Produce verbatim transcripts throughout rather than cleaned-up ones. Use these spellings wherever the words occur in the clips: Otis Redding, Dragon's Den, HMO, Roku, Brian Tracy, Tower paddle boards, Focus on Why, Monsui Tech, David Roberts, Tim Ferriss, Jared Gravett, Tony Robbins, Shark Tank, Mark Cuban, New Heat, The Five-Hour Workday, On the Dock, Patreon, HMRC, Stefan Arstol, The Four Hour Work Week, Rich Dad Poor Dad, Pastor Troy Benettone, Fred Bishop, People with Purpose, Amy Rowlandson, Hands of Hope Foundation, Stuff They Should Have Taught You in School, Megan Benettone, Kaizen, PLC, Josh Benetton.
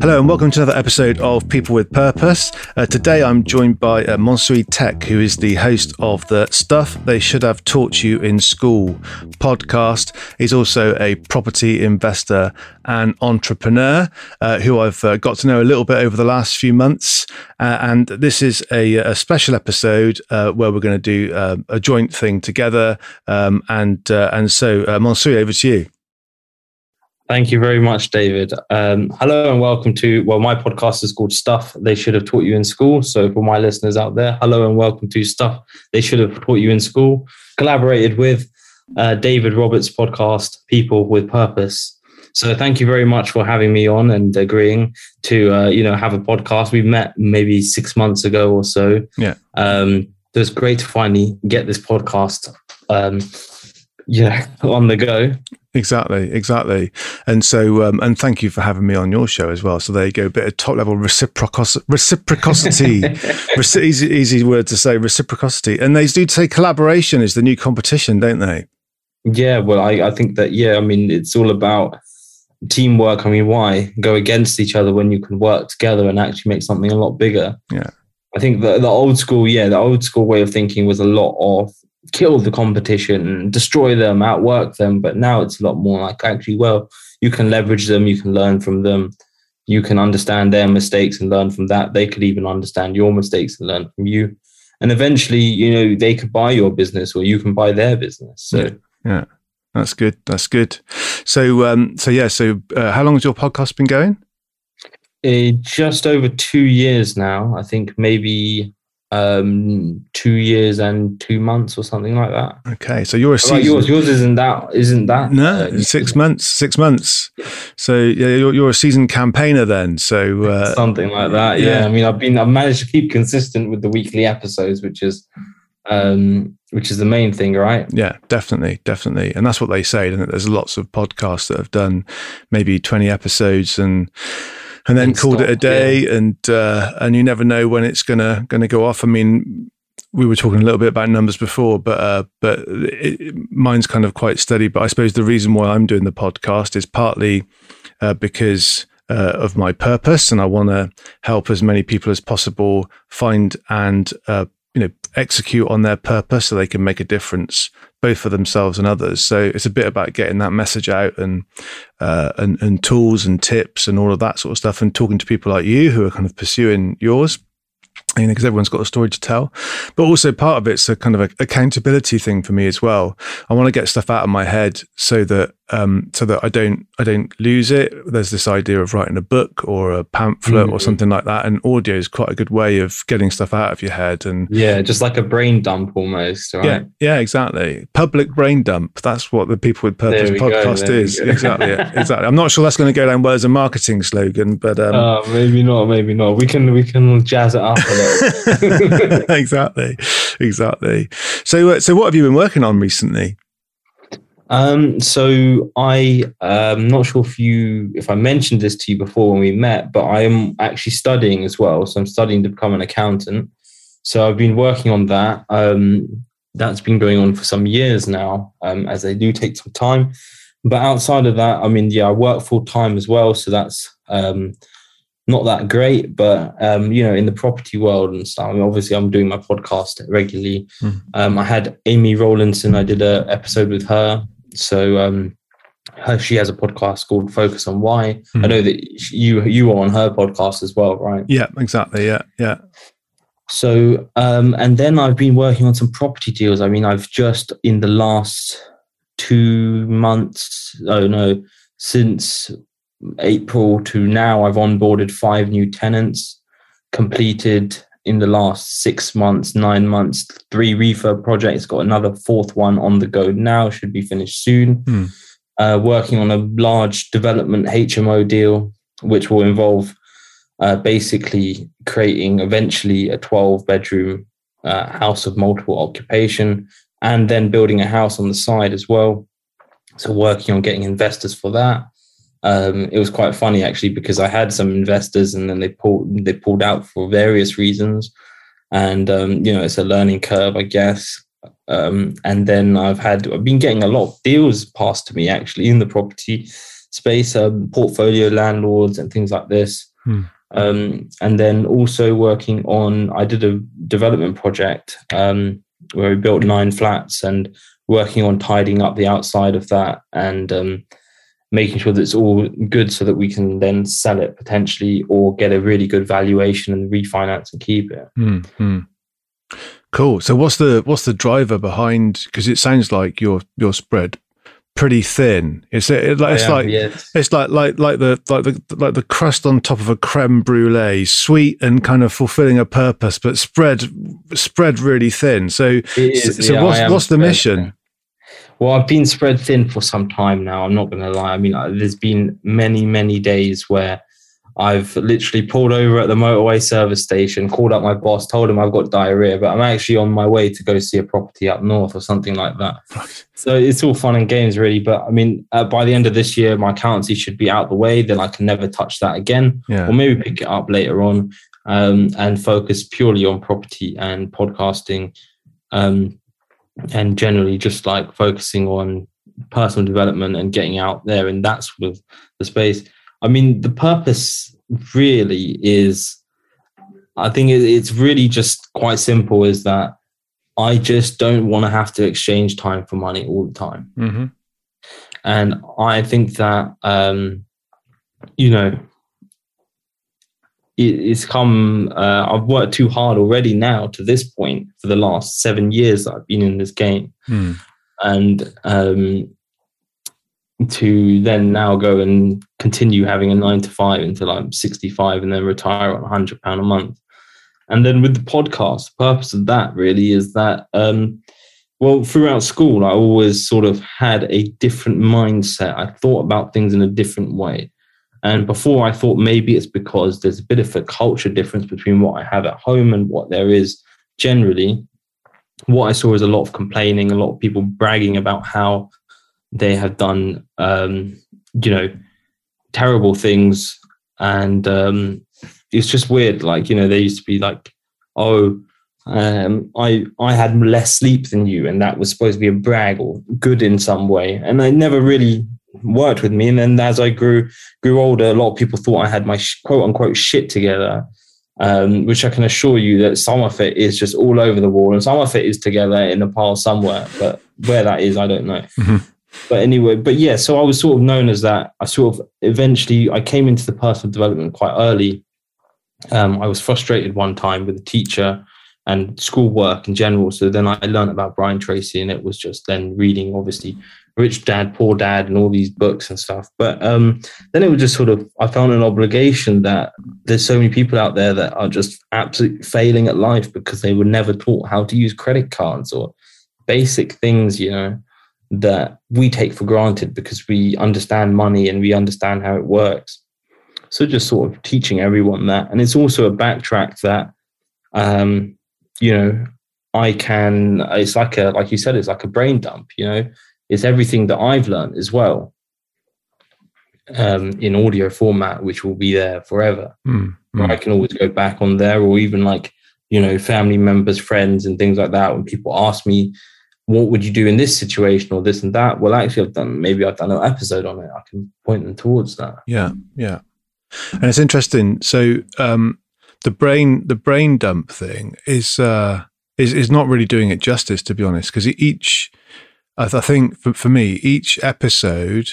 Hello and welcome to another episode of People with Purpose. Uh, today I'm joined by uh, Monsui Tech, who is the host of the Stuff They Should Have Taught You in School podcast. He's also a property investor and entrepreneur uh, who I've uh, got to know a little bit over the last few months. Uh, and this is a, a special episode uh, where we're going to do uh, a joint thing together. Um, and, uh, and so uh, Monsui, over to you. Thank you very much, David. Um, hello and welcome to, well, my podcast is called Stuff They Should Have Taught You in School. So for my listeners out there, hello and welcome to Stuff They Should Have Taught You in School, collaborated with uh, David Roberts' podcast, People with Purpose. So thank you very much for having me on and agreeing to, uh, you know, have a podcast. We met maybe six months ago or so. Yeah. Um, it was great to finally get this podcast um Yeah, on the go. Exactly, exactly. And so, um, and thank you for having me on your show as well. So there you go, a bit of top level reciprocos- reciprocity, Reci- easy, easy word to say, reciprocity. And they do say collaboration is the new competition, don't they? Yeah, well, I, I think that, yeah, I mean, it's all about teamwork. I mean, why go against each other when you can work together and actually make something a lot bigger? Yeah. I think the, the old school, yeah, the old school way of thinking was a lot of kill the competition, destroy them, outwork them. But now it's a lot more like, actually, well, you can leverage them, you can learn from them, you can understand their mistakes and learn from that. They could even understand your mistakes and learn from you. And eventually, you know, they could buy your business or you can buy their business. So, yeah, yeah. That's good. That's good. So, um, so yeah, so uh, how long has your podcast been going? Uh, just over two years now, I think maybe... Um, two years and two months or something like that. Okay, so you're a season- like yours. Yours isn't that? Isn't that? No, uh, six months. Six months. So yeah, you're you're a seasoned campaigner then. So uh, something like that. Yeah. yeah, I mean, I've been I've managed to keep consistent with the weekly episodes, which is um, which is the main thing, right? Yeah, definitely, definitely, and that's what they say. And there's lots of podcasts that have done maybe twenty episodes and. And then and called stop, it a day, yeah. and uh, and you never know when it's gonna gonna go off. I mean, we were talking a little bit about numbers before, but uh, but it, mine's kind of quite steady. But I suppose the reason why I'm doing the podcast is partly uh, because uh, of my purpose, and I want to help as many people as possible find and uh, you know execute on their purpose so they can make a difference, both for themselves and others. So it's a bit about getting that message out and, uh, and and tools and tips and all of that sort of stuff, and talking to people like you who are kind of pursuing yours, you know, because everyone's got a story to tell. But also part of it's a kind of a accountability thing for me as well. I want to get stuff out of my head so that um, so that I don't I don't lose it. There's this idea of writing a book or a pamphlet mm-hmm. or something like that, and audio is quite a good way of getting stuff out of your head. And yeah, just like a brain dump almost, right? Yeah, yeah, exactly. Public brain dump. That's what the People with Purpose podcast go, is. Exactly, exactly. I'm not sure that's going to go down well as a marketing slogan, but um, uh, maybe not. Maybe not. We can we can jazz it up a little bit. Exactly, exactly. So uh, so what have you been working on recently? Um, so I, um, not sure if you, if I mentioned this to you before when we met, but I am actually studying as well. So I'm studying to become an accountant. So I've been working on that. Um, that's been going on for some years now, um, as they do take some time, but outside of that, I mean, yeah, I work full time as well. So that's, um, not that great, but, um, you know, in the property world and stuff, I mean, obviously I'm doing my podcast regularly. Mm. Um, I had Amy Rowlandson, I did a episode with her. So um, her, she has a podcast called Focus on Why. Mm-hmm. I know that she, you you are on her podcast as well, right? Yeah, exactly. Yeah, yeah. So, um, and then I've been working on some property deals. I mean, I've just in the last two months, oh no, since April to now, I've onboarded five new tenants, completed in the last six months, nine months, three refurb projects, got another fourth one on the go now, should be finished soon. Mm. Uh, working on a large development H M O deal, which will involve uh, basically creating eventually a twelve bedroom uh, house of multiple occupation, and then building a house on the side as well. So working on getting investors for that. Um, it was quite funny actually, because I had some investors and then they pulled they pulled out for various reasons. And, um, you know, it's a learning curve, I guess. Um, and then I've had, I've been getting a lot of deals passed to me actually in the property space, um, portfolio landlords and things like this. Hmm. Um, and then also working on, I did a development project um, where we built nine flats and working on tidying up the outside of that and um, making sure that it's all good so that we can then sell it potentially or get a really good valuation and refinance and keep it. Mm-hmm. Cool. So what's the what's the driver behind? Because it sounds like your your spread pretty thin. It's it, like it's, am, like, yes. it's like like like the like the like the crust on top of a creme brulee, sweet and kind of fulfilling a purpose, but spread spread really thin. So is, so, yeah, so what's what's the mission? Thin. Well, I've been spread thin for some time now. I'm not going to lie. I mean, there's been many many days where I've literally pulled over at the motorway service station, called up my boss, told him I've got diarrhea, but I'm actually on my way to go see a property up north or something like that. Right. So it's all fun and games, really. But I mean, uh, by the end of this year, my accountancy should be out the way. Then I can never touch that again. Yeah. Or maybe pick it up later on um, and focus purely on property and podcasting um, and generally just like focusing on personal development and getting out there in that sort of the space. I mean, the purpose really is, I think it's really just quite simple, is that I just don't want to have to exchange time for money all the time. Mm-hmm. And I think that, um, you know, it, it's come, uh, I've worked too hard already now to this point for the last seven years that I've been in this game. Mm. And, um, to then now go and continue having a nine to five until I'm sixty-five and then retire on a hundred pound a month. And then with the podcast, the purpose of that really is that, um, well, throughout school, I always sort of had a different mindset. I thought about things in a different way. And before I thought maybe it's because there's a bit of a culture difference between what I have at home and what there is generally. What I saw is a lot of complaining, a lot of people bragging about how they have done, um, you know, terrible things. And um, it's just weird. Like, you know, they used to be like, oh, um, I I had less sleep than you. And that was supposed to be a brag or good in some way. And it never really worked with me. And then as I grew grew older, a lot of people thought I had my sh- quote unquote shit together, um, which I can assure you that some of it is just all over the wall. And some of it is together in a pile somewhere. But where that is, I don't know. Mm-hmm. But anyway, but yeah, so I was sort of known as that. I sort of eventually, I came into the personal development quite early. Um, I was frustrated one time with a teacher and schoolwork in general. So then I learned about Brian Tracy and it was just then reading, obviously, Rich Dad, Poor Dad and all these books and stuff. But um, then it was just sort of, I found an obligation that there's so many people out there that are just absolutely failing at life because they were never taught how to use credit cards or basic things, you know, that we take for granted because we understand money and we understand how it works. So just sort of teaching everyone that. And it's also a backtrack that, um, you know, I can, it's like a, like you said, it's like a brain dump, you know, it's everything that I've learned as well um, in audio format, which will be there forever. Mm, mm. I can always go back on there, or even like, you know, family members, friends and things like that. When people ask me, what would you do in this situation or this and that? Well, actually, I've done, maybe I've done an episode on it. I can point them towards that. Yeah. Yeah. And it's interesting. So, um, the brain, the brain dump thing is, uh, is, is not really doing it justice, to be honest. Cause each, I think for, for me, each episode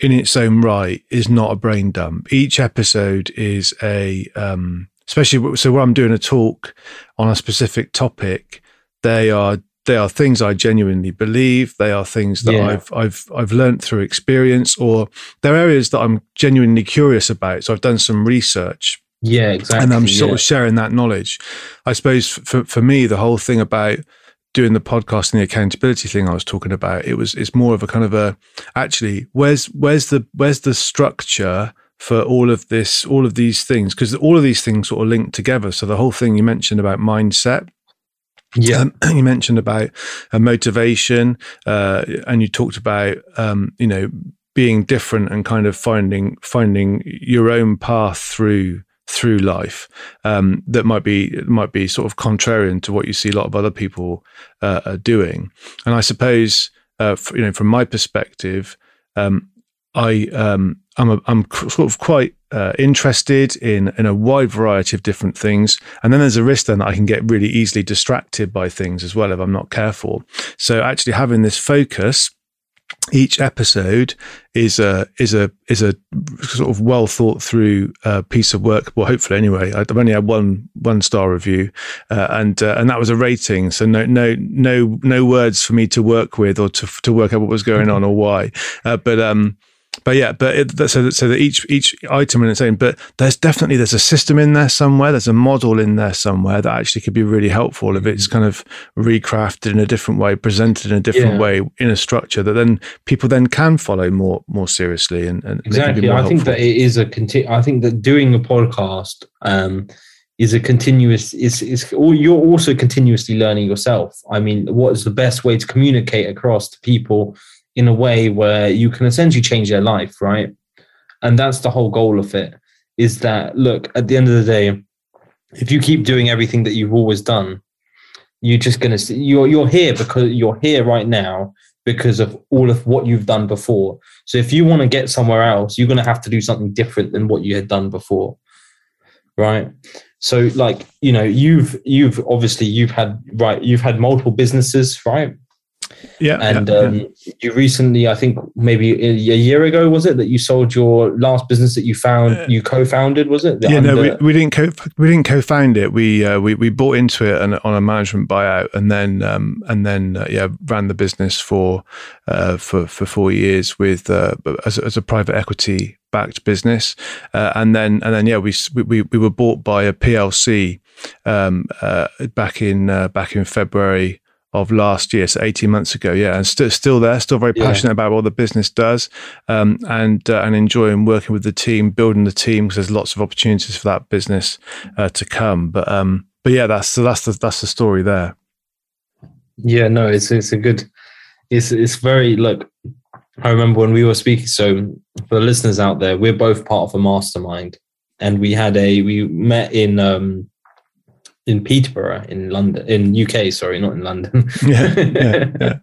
in its own right is not a brain dump. Each episode is a, um, especially, so when I'm doing a talk on a specific topic, they are, They are things I genuinely believe. They are things that yeah. I've I've I've learned through experience, or they're areas that I'm genuinely curious about. So I've done some research. Yeah, exactly. And I'm sort yeah. of sharing that knowledge. I suppose for for me, the whole thing about doing the podcast and the accountability thing I was talking about, it was it's more of a kind of a actually where's where's the where's the structure for all of this, all of these things, because all of these things sort of link together. So the whole thing you mentioned about mindset. Yeah, um, you mentioned about uh, motivation, uh, and you talked about um, you know being different and kind of finding finding your own path through through life. Um, that might be might be sort of contrarian to what you see a lot of other people uh, are doing. And I suppose uh, f- you know from my perspective, um, I um, I'm a, I'm sort of quite. Uh, interested in in a wide variety of different things, and then there's a risk then that I can get really easily distracted by things as well if I'm not careful. So actually having this focus, each episode is a is a is a sort of well thought through uh, piece of work. Well, hopefully anyway. I've only had one one star review, uh, and uh, and that was a rating. So no no no no words for me to work with or to to work out what was going on or why. Uh, but um. But yeah, but it, so that so that each each item in its own. But there's definitely there's a system in there somewhere. There's a model in there somewhere that actually could be really helpful if it's kind of recrafted in a different way, presented in a different yeah. way, in a structure that then people then can follow more more seriously. And, and exactly, I helpful. think that it is a conti- I think that doing a podcast um, is a continuous. Is is or you're also continuously learning yourself. I mean, what is the best way to communicate across to people in a way where you can essentially change their life, right? And that's the whole goal of it, is that, look, at the end of the day, if you keep doing everything that you've always done, you're just going to, you're you're here because you're here right now because of all of what you've done before. So if you want to get somewhere else, you're going to have to do something different than what you had done before, right? So like, you know, you've, you've obviously, you've had, right, you've had multiple businesses, right? Yeah, and yeah, um, yeah. you recently, I think maybe a year ago, was it that you sold your last business that you found uh, you co-founded? Was it? Yeah, under- no, we, we didn't co we didn't co-found it. We uh, we we bought into it and, on a management buyout, and then um, and then uh, yeah, ran the business for uh, for for four years with uh, as, as a private equity backed business, uh, and then and then yeah, we we we were bought by a P L C um, uh, back in uh, back in February of last year, so eighteen months ago, yeah, and still still there, still very passionate yeah. about what the business does, um, and uh, and enjoying working with the team, building the team, because there's lots of opportunities for that business uh, to come. But um, but yeah, that's so that's the that's the story there. Yeah, no, it's it's a good, it's it's very look. I remember when we were speaking. So for the listeners out there, we're both part of a mastermind, and we had a we met in. Um, in Peterborough in London, in U K, sorry, not in London. yeah, yeah, yeah.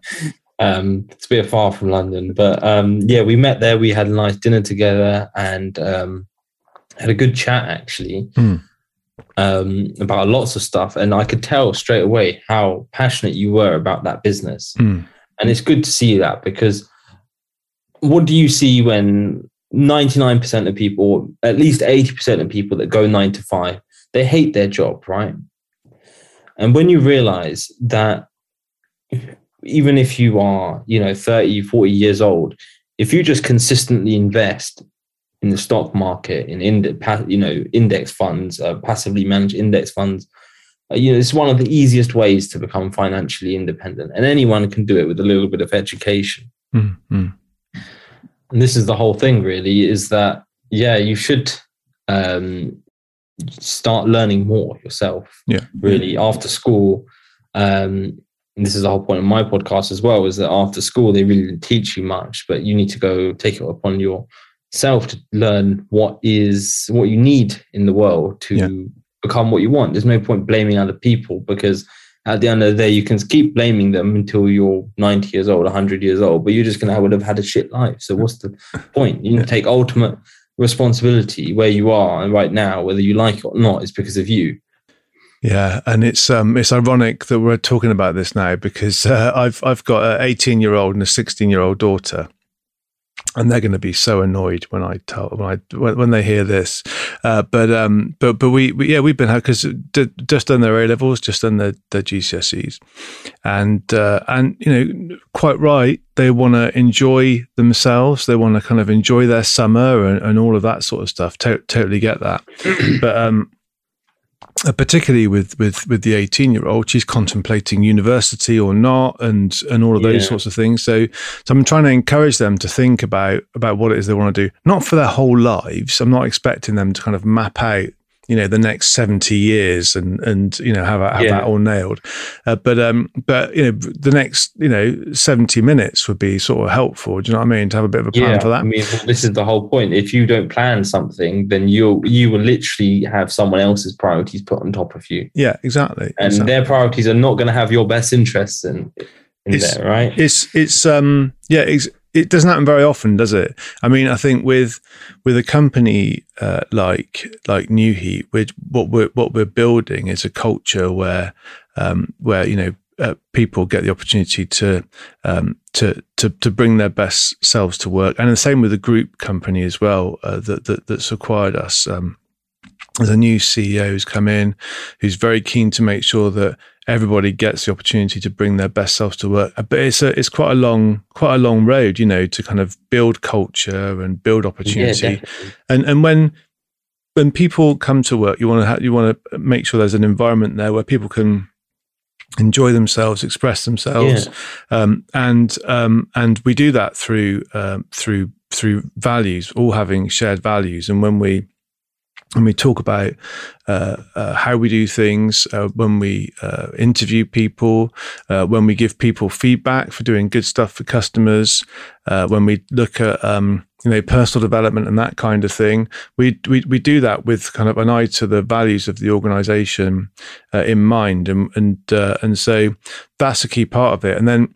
Um, it's a bit far from London, but um, yeah, we met there, we had a nice dinner together and um, had a good chat actually mm. um, about lots of stuff. And I could tell straight away how passionate you were about that business. Mm. And it's good to see that, because what do you see when ninety-nine percent of people, or at least eighty percent of people that go nine to five, they hate their job, right? And when you realize that even if you are, you know, thirty, forty years old, if you just consistently invest in the stock market, in, ind- you know, index funds, uh, passively manage index funds, uh, you know, it's one of the easiest ways to become financially independent. And anyone can do it with a little bit of education. Mm-hmm. And this is the whole thing, really, is that, yeah, you should... Um, start learning more yourself yeah really after school, um and this is the whole point of my podcast as well, is that after school they really didn't teach you much, but you need to go take it upon yourself to learn what is what you need in the world to yeah. become what you want. There's no point blaming other people, because at the end of the day you can keep blaming them until you're ninety years old, one hundred years old, but you're just gonna would have had a shit life. So what's the point? You need yeah. to take ultimate responsibility where you are and right now, whether you like it or not, is because of you. Yeah, and it's um it's ironic that we're talking about this now, because uh, I've I've got an eighteen year old and a sixteen year old daughter, and they're going to be so annoyed when I tell when I when they hear this. Uh, but um but but we, we yeah we've been because d- just done their A levels, just done their, their G C S Es, and uh, and you know quite right. They want to enjoy themselves. They want to kind of enjoy their summer and, and all of that sort of stuff. To- totally get that. But um, particularly with, with, with the eighteen-year-old, she's contemplating university or not, and and all of those yeah. sorts of things. So, so I'm trying to encourage them to think about about what it is they want to do, not for their whole lives. I'm not expecting them to kind of map out, you know, the next seventy years and, and you know, have, have yeah. that all nailed. Uh, but, um, but, you know, the next, you know, seventy minutes would be sort of helpful. Do you know what I mean? To have a bit of a plan yeah, for that. I mean, this is the whole point. If you don't plan something, then you'll, you will literally have someone else's priorities put on top of you. Yeah, exactly. And exactly. their priorities are not going to have your best interests in, in it's, there, right? It's, it's, um, yeah, it's, it doesn't happen very often, does it? I mean, I think with with a company uh, like like New Heat, we're, what we're what we're building is a culture where um, where you know uh, people get the opportunity to um, to to to bring their best selves to work, and the same with the group company as well uh, that, that that's acquired us. Um, there's a new C E O who's come in, who's very keen to make sure that everybody gets the opportunity to bring their best selves to work, but it's a, it's quite a long, quite a long road, you know, to kind of build culture and build opportunity. Yeah, definitely. And and when when people come to work, you want to ha- you want to make sure there's an environment there where people can enjoy themselves, express themselves, yeah. um, and um, and we do that through uh, through through values, all having shared values, and when we. And we talk about uh, uh, how we do things uh, when we uh, interview people, uh, when we give people feedback for doing good stuff for customers, uh, when we look at um, you know personal development and that kind of thing. We we we do that with kind of an eye to the values of the organisation uh, in mind, and and uh, and so that's a key part of it. And then.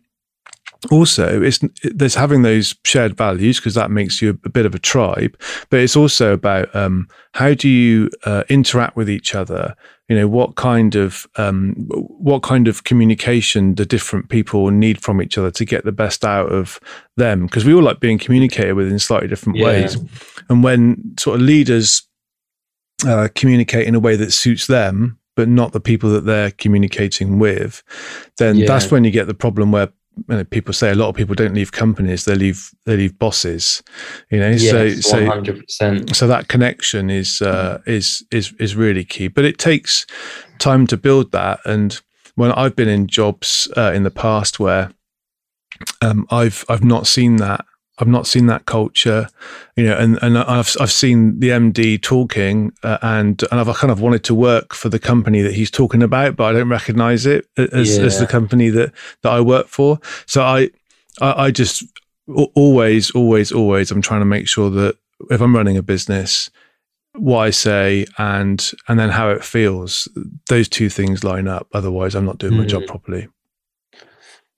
Also, it's there's having those shared values because that makes you a bit of a tribe. But it's also about um, how do you uh, interact with each other. You know what kind of um, what kind of communication the different people need from each other to get the best out of them, because we all like being communicated with in slightly different yeah. ways. And when sort of leaders uh, communicate in a way that suits them, but not the people that they're communicating with, then yeah. that's when you get the problem where. You know, people say a lot of people don't leave companies; they leave they leave bosses. You know, yes, so one hundred percent. so so that connection is uh, is is is really key. But it takes time to build that. And when I've been in jobs uh, in the past where um, I've I've not seen that. I've not seen that culture, you know, and, and I've I've seen the M D talking, uh, and and I've kind of wanted to work for the company that he's talking about, but I don't recognise it as, yeah. as the company that, that I work for. So I, I I just always always always I'm trying to make sure that if I'm running a business, what I say and and then how it feels, those two things line up. Otherwise, I'm not doing mm-hmm. my job properly.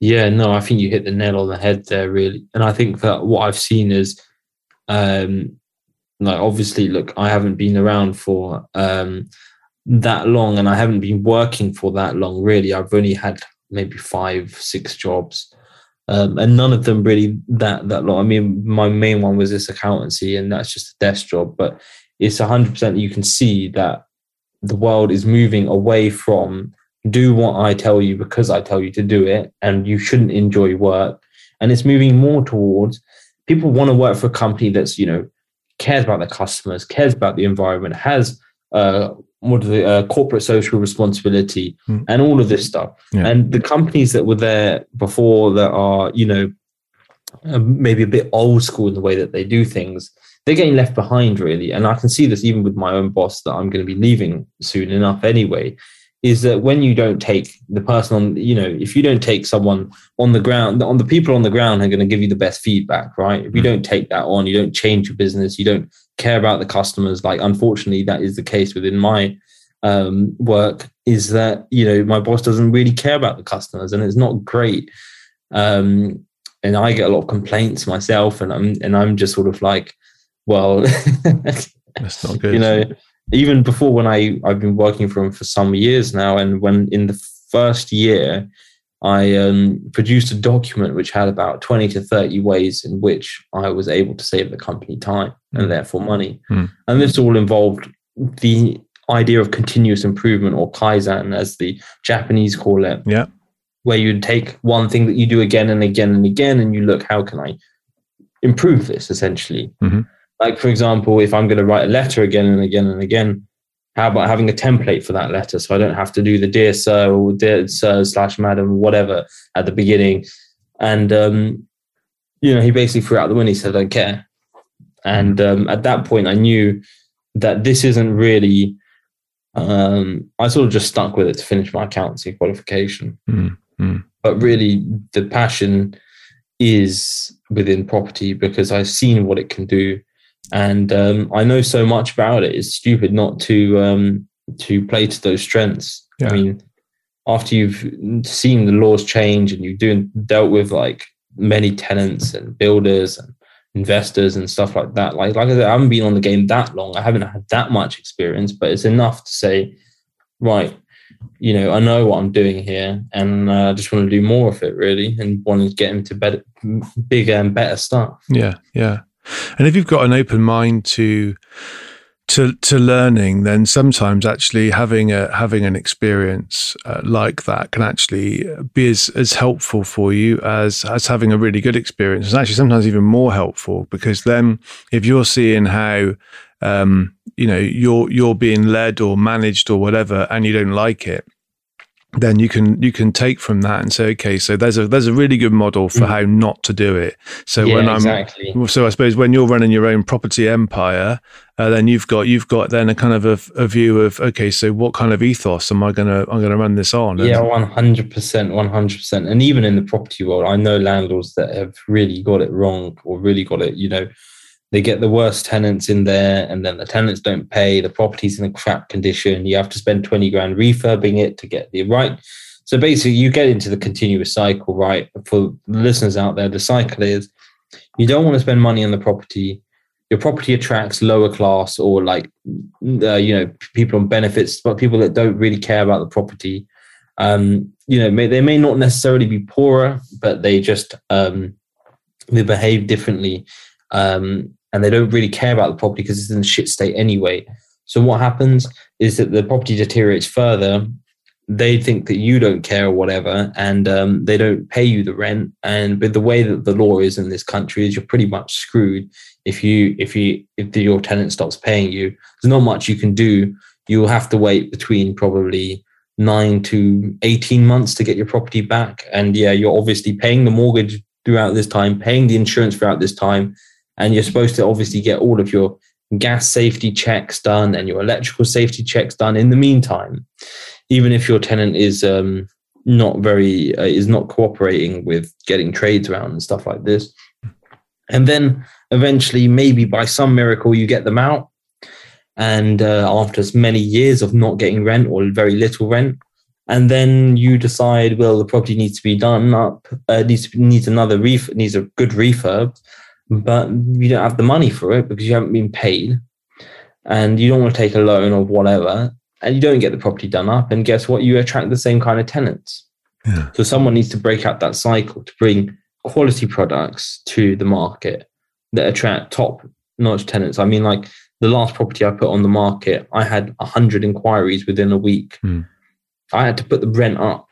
Yeah, no, I think you hit the nail on the head there, really. And I think that what I've seen is, um, like, obviously, look, I haven't been around for um, that long, and I haven't been working for that long, really. I've only had maybe five, six jobs, um, and none of them really that, that long. I mean, my main one was this accountancy, and that's just a desk job, but it's one hundred percent you can see that the world is moving away from do what I tell you because I tell you to do it, and you shouldn't enjoy work. And it's moving more towards people want to work for a company that's, you know, cares about their customers, cares about the environment, has uh, what the uh, corporate social responsibility mm. and all of this stuff. Yeah. And the companies that were there before that are, you know, maybe a bit old school in the way that they do things, they're getting left behind, really. And I can see this even with my own boss that I'm going to be leaving soon enough anyway. Is that when you don't take the person on, you know, if you don't take someone on the ground, on the people on the ground are going to give you the best feedback, right? If you don't take that on, you don't change your business, you don't care about the customers. Like, unfortunately, that is the case within my um, work, is that, you know, my boss doesn't really care about the customers, and it's not great. Um, and I get a lot of complaints myself, and I'm, and I'm just sort of like, well, that's not good, you know. Even before when I, I've been working for him for some years now, and when in the first year, I um, produced a document which had about twenty to thirty ways in which I was able to save the company time and mm. therefore money. Mm. And this all involved the idea of continuous improvement, or Kaizen as the Japanese call it, yeah. where you take one thing that you do again and again and again, and you look, how can I improve this, essentially? Mm-hmm. Like, for example, if I'm going to write a letter again and again and again, how about having a template for that letter? So I don't have to do the dear sir or dear sir slash madam, whatever, at the beginning. And, um, you know, he basically threw out the window. He said, I don't care. And um, at that point, I knew that this isn't really Um, I sort of just stuck with it to finish my accountancy qualification. Mm-hmm. But really, the passion is within property because I've seen what it can do. And um, I know so much about it. It's stupid not to um, to play to those strengths. Yeah. I mean, after you've seen the laws change and you've doing, dealt with like many tenants and builders and investors and stuff like that. Like, like I said, I haven't been on the game that long. I haven't had that much experience, but it's enough to say, right, you know, I know what I'm doing here, and I uh, just want to do more of it, really, and want to get into better, bigger and better stuff. Yeah, yeah. And if you've got an open mind to to to learning, then sometimes actually having a having an experience uh, like that can actually be as, as helpful for you as as having a really good experience. It's actually sometimes even more helpful, because then if you're seeing how um, you know you're you're being led or managed or whatever, and you don't like it, then you can you can take from that and say, okay, so there's a there's a really good model for mm. how not to do it. So yeah, when I'm exactly. so I suppose when you're running your own property empire, uh, then you've got you've got then a kind of a, a view of, okay, so what kind of ethos am I gonna I'm gonna run this on? And yeah, one hundred percent, one hundred percent. And even in the property world, I know landlords that have really got it wrong, or really got it, you know, they get the worst tenants in there, and then the tenants don't pay. The property's in a crap condition. You have to spend twenty grand refurbing it to get the right. So basically you get into the continuous cycle, right? For the listeners out there, the cycle is you don't want to spend money on the property. Your property attracts lower class or like, uh, you know, people on benefits, but people that don't really care about the property. Um, you know, may, they may not necessarily be poorer, but they just, um, they behave differently. Um, And they don't really care about the property because it's in a shit state anyway. So what happens is that the property deteriorates further. They think that you don't care or whatever, and um, they don't pay you the rent. And with the way that the law is in this country, is you're pretty much screwed if you if you if the, your tenant stops paying you. There's not much you can do. You'll have to wait between probably nine to eighteen months to get your property back. And yeah, you're obviously paying the mortgage throughout this time, paying the insurance throughout this time. And you're supposed to obviously get all of your gas safety checks done and your electrical safety checks done in the meantime, even if your tenant is um, not very uh, is not cooperating with getting trades around and stuff like this. And then eventually, maybe by some miracle, you get them out. And uh, after many years of not getting rent or very little rent, and then you decide, well, the property needs to be done up, uh, needs needs another ref, needs a good refurb. But you don't have the money for it because you haven't been paid, and you don't want to take a loan or whatever, and you don't get the property done up. And guess what? You attract the same kind of tenants. Yeah. So someone needs to break out that cycle to bring quality products to the market that attract top-notch tenants. I mean, like the last property I put on the market, I had one hundred inquiries within a week. Mm. I had to put the rent up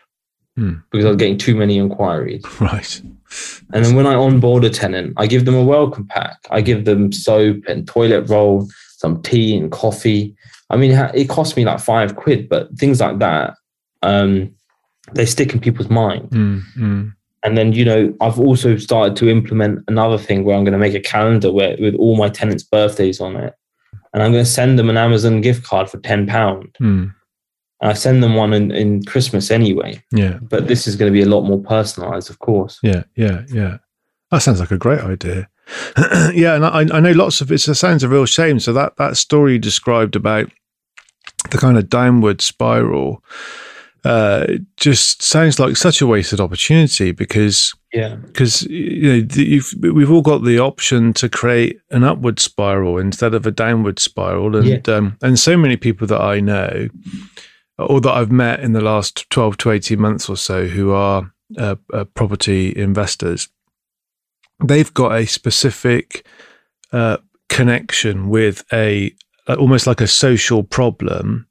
mm. because I was getting too many inquiries. Right. And then when I onboard a tenant, I give them a welcome pack. I give them soap and toilet roll, some tea and coffee. I mean, it cost me like five quid, but things like that, um, they stick in people's mind. Mm-hmm. And then, you know, I've also started to implement another thing where I'm going to make a calendar where, with all my tenants' birthdays on it. And I'm going to send them an Amazon gift card for ten pounds. Mm. I send them one in, in Christmas anyway. Yeah. But this is going to be a lot more personalized, of course. Yeah, yeah, yeah. That sounds like a great idea. Yeah, and I, I know lots of it's, it sounds a real shame. So that, that story you described about the kind of downward spiral uh, just sounds like such a wasted opportunity because yeah, because you know you've, we've all got the option to create an upward spiral instead of a downward spiral, and yeah. um, and so many people that I know, or that I've met in the last twelve to eighteen months or so, who are uh, uh, property investors, they've got a specific uh, connection with a, almost like a social problem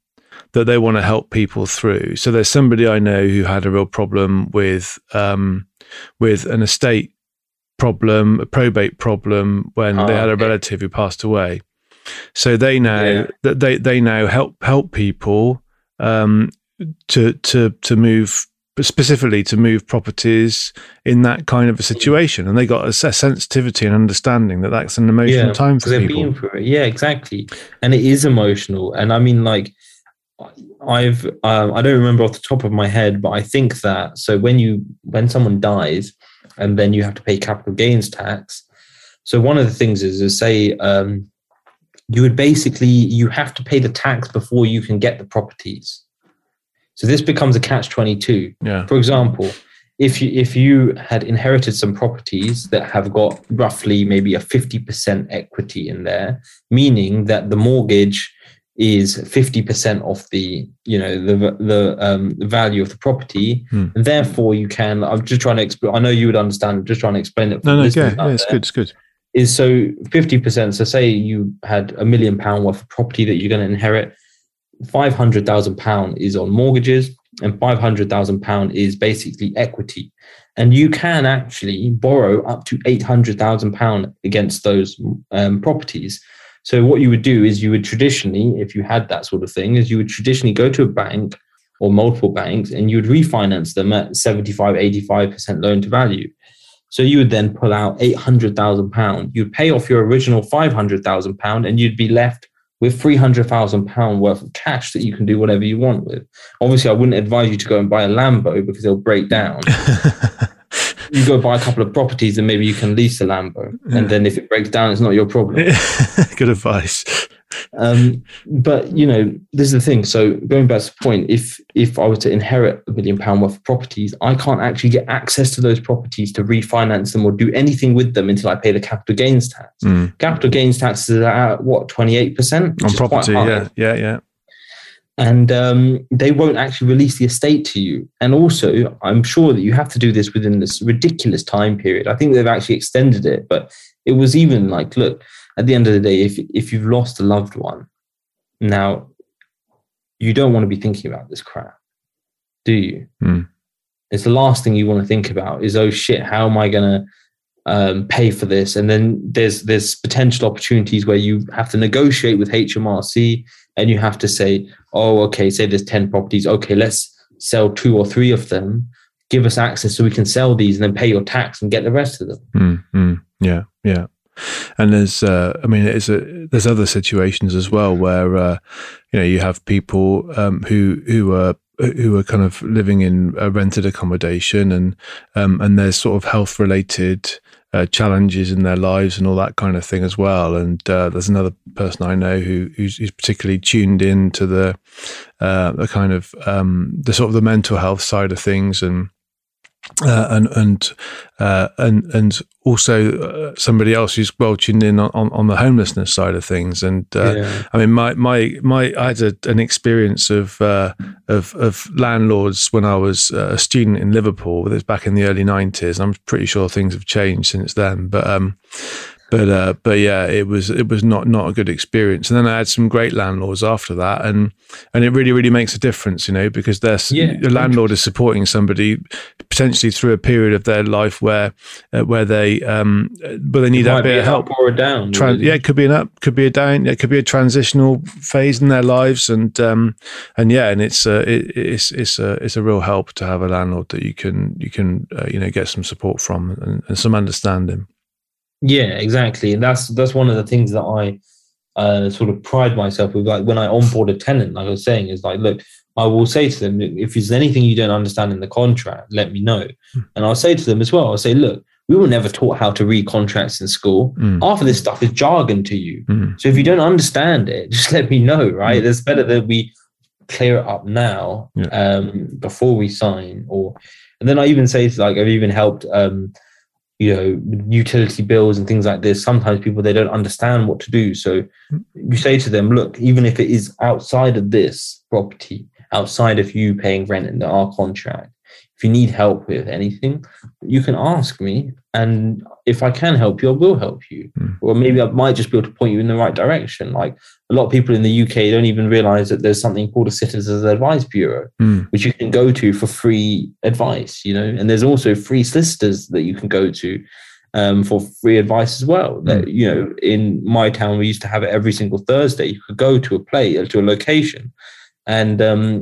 that they want to help people through. So there's somebody I know who had a real problem with, um, with an estate problem, a probate problem when oh, they had a okay. relative who passed away. So they now, yeah. that they, they now help, help people, um to to to move specifically to move properties in that kind of a situation, and they got a, a sensitivity and understanding that that's an emotional yeah, time for people. Being for it. Yeah, exactly. And it is emotional. And I mean, like I've um, I don't remember off the top of my head, but I think that so when you when someone dies, and then you have to pay capital gains tax. So one of the things is is say um, you would basically you have to pay the tax before you can get the properties. So this becomes a catch twenty-two. Yeah. For example, if you if you had inherited some properties that have got roughly maybe a fifty percent equity in there, meaning that the mortgage is fifty percent of the, you know, the the um the value of the property. Hmm. And therefore you can, I'm just trying to explain, I know you would understand, I'm just trying to explain it. No, no, okay. Yeah, it's there. good, it's good. Is so fifty percent, so say you had a million pound worth of property that you're going to inherit, five hundred thousand pounds is on mortgages and five hundred thousand pounds is basically equity. And you can actually borrow up to eight hundred thousand pounds against those um, properties. So what you would do is you would traditionally, if you had that sort of thing, is you would traditionally go to a bank or multiple banks and you would refinance them at seventy-five, eighty-five percent loan to value. So you would then pull out eight hundred thousand pounds. You'd pay off your original five hundred thousand pounds and you'd be left with three hundred thousand pounds worth of cash that you can do whatever you want with. Obviously, I wouldn't advise you to go and buy a Lambo because they'll break down. You go buy a couple of properties and maybe you can lease a Lambo. Yeah. And then if it breaks down, it's not your problem. Good advice. Um, but, you know, this is the thing. So going back to the point, if if I were to inherit a million pound worth of properties, I can't actually get access to those properties to refinance them or do anything with them until I pay the capital gains tax. Mm. Capital gains tax is at, what, twenty-eight percent? On property, yeah, yeah, yeah. And um, they won't actually release the estate to you. And also, I'm sure that you have to do this within this ridiculous time period. I think they've actually extended it, but it was even like, look, at the end of the day, if if you've lost a loved one, now you don't want to be thinking about this crap, do you? Mm. It's the last thing you want to think about is, oh shit, how am I going to um, pay for this? And then there's there's potential opportunities where you have to negotiate with H M R C and you have to say, oh, okay, say there's ten properties. Okay, let's sell two or three of them. Give us access so we can sell these and then pay your tax and get the rest of them. Mm, mm, yeah, yeah. And there's, uh, I mean, it's a, there's other situations as well where, uh, you know, you have people um, who who are who are kind of living in a rented accommodation, and um, and there's sort of health related uh, challenges in their lives and all that kind of thing as well. And uh, there's another person I know who who's, who's particularly tuned in to the uh, the kind of um, the sort of the mental health side of things, and. Uh, and and uh, and and also uh, somebody else who's well tuned in on, on, on the homelessness side of things. And uh, yeah. I mean, my my my I had a, an experience of uh, of of landlords when I was a student in Liverpool. This was back in the early nineties. I'm pretty sure things have changed since then, but. Um, But uh, but yeah, it was it was not, not a good experience. And then I had some great landlords after that, and and it really really makes a difference, you know, because they're yeah, the landlord is supporting somebody potentially through a period of their life where uh, where they um but they need that bit of help or a down. Trans- yeah, it could be an up, could be a down, it could be a transitional phase in their lives, and um and yeah, and it's uh, it, it's it's a it's a real help to have a landlord that you can you can uh, you know get some support from and, and some understanding. Yeah, exactly. And that's that's one of the things that I uh, sort of pride myself with. Like when I onboard a tenant, like I was saying, is like, look, I will say to them, if there's anything you don't understand in the contract, let me know. Mm. And I'll say to them as well, I'll say, look, we were never taught how to read contracts in school. Mm. Half of this stuff is jargon to you. Mm. So if you don't understand it, just let me know, right? Mm. It's better that we clear it up now, yeah. um, before we sign. Or, and then I even say, like, I've even helped... Um, you know, utility bills and things like this. Sometimes people, they don't understand what to do. So you say to them, look, even if it is outside of this property, outside of you paying rent under our contract, if you need help with anything, you can ask me. And if I can help you, I will help you. Mm. Or maybe I might just be able to point you in the right direction. Like a lot of people in the U K don't even realize that there's something called a Citizens Advice Bureau, mm. which you can go to for free advice, you know, and there's also free solicitors that you can go to um, for free advice as well. Mm. That, you know, in my town, we used to have it every single Thursday. You could go to a place, to a location, and um,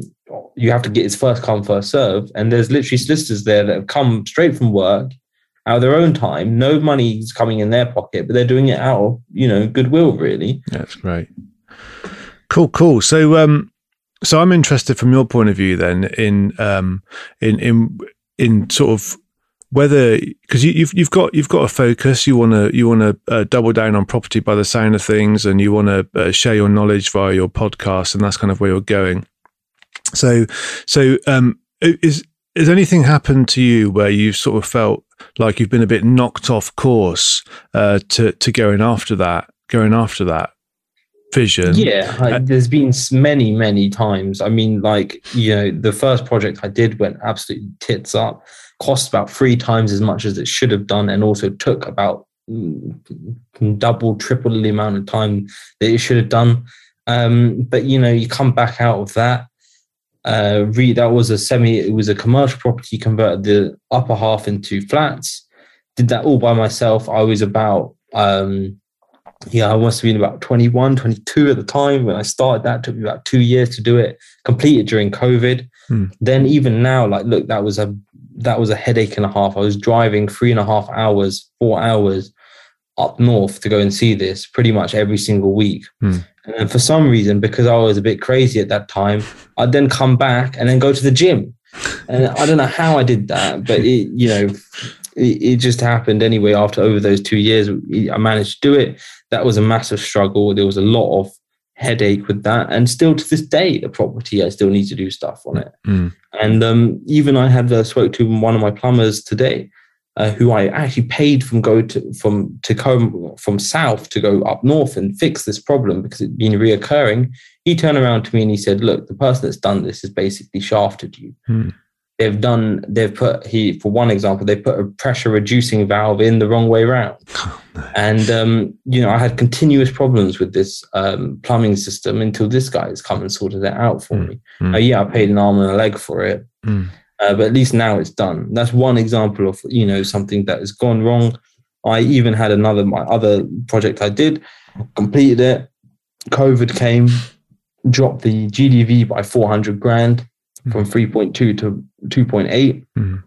you have to get it's first come, first serve. And there's literally solicitors there that have come straight from work, out of their own time, no money's coming in their pocket, but they're doing it out of, you know, goodwill, really. That's great. Cool, cool. So, um, So I'm interested from your point of view then in um, in in in sort of whether, because you, you've you've got you've got a focus, you want to you want to uh, double down on property by the sound of things, and you want to uh, share your knowledge via your podcast, and that's kind of where you're going. So so um, is has anything happened to you where you've sort of felt like you've been a bit knocked off course uh, to to going after that going after that? Vision. Yeah, I, there's been many, many times. I mean, like, you know, the first project I did went absolutely tits up, cost about three times as much as it should have done, and also took about double, triple the amount of time that it should have done. Um, but, you know, you come back out of that. Uh, re- that was a semi, it was a commercial property, converted the upper half into flats. Did that all by myself. I was about... Um, Yeah, I must have been about twenty-one, twenty-two at the time when I started that. It took me about two years to do it, completed during COVID. Hmm. Then even now, like, look, that was a that was a headache and a half. I was driving three and a half hours, four hours up north to go and see this pretty much every single week. Hmm. And for some reason, because I was a bit crazy at that time, I'd then come back and then go to the gym. And I don't know how I did that, but it, you know, it, it just happened anyway. After over those two years, I managed to do it. That was a massive struggle. There was a lot of headache with that. And still to this day, the property, I still need to do stuff on it. Mm. And um, even I had uh, spoke to one of my plumbers today, uh, who I actually paid from go to from to come from south to go up north and fix this problem because it'd been reoccurring. He turned around to me and he said, "Look, the person that's done this has basically shafted you." Mm. They've done, they've put, he, for one example, they put a pressure reducing valve in the wrong way around. Oh, no. And, um, you know, I had continuous problems with this um, plumbing system until this guy has come and sorted it out for mm. me. Mm. Uh, yeah, I paid an arm and a leg for it, mm. uh, but at least now it's done. That's one example of, you know, something that has gone wrong. I even had another, my other project I did, completed it. COVID came, dropped the G D V by four hundred grand. From three point two to two point eight, mm.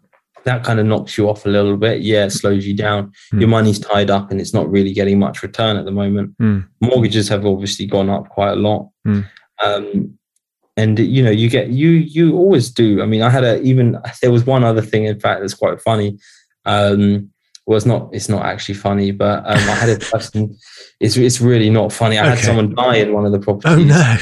that kind of knocks you off a little bit. Yeah, it slows you down. Mm. Your money's tied up and it's not really getting much return at the moment. Mm. Mortgages have obviously gone up quite a lot. Mm. Um, and, you know, you get, you you always do. I mean, I had a, even, there was one other thing, in fact, that's quite funny. Um, well, it's not, it's not actually funny, but um, I had a person, it's, it's really not funny. I okay. had someone die in one of the properties. Oh, no.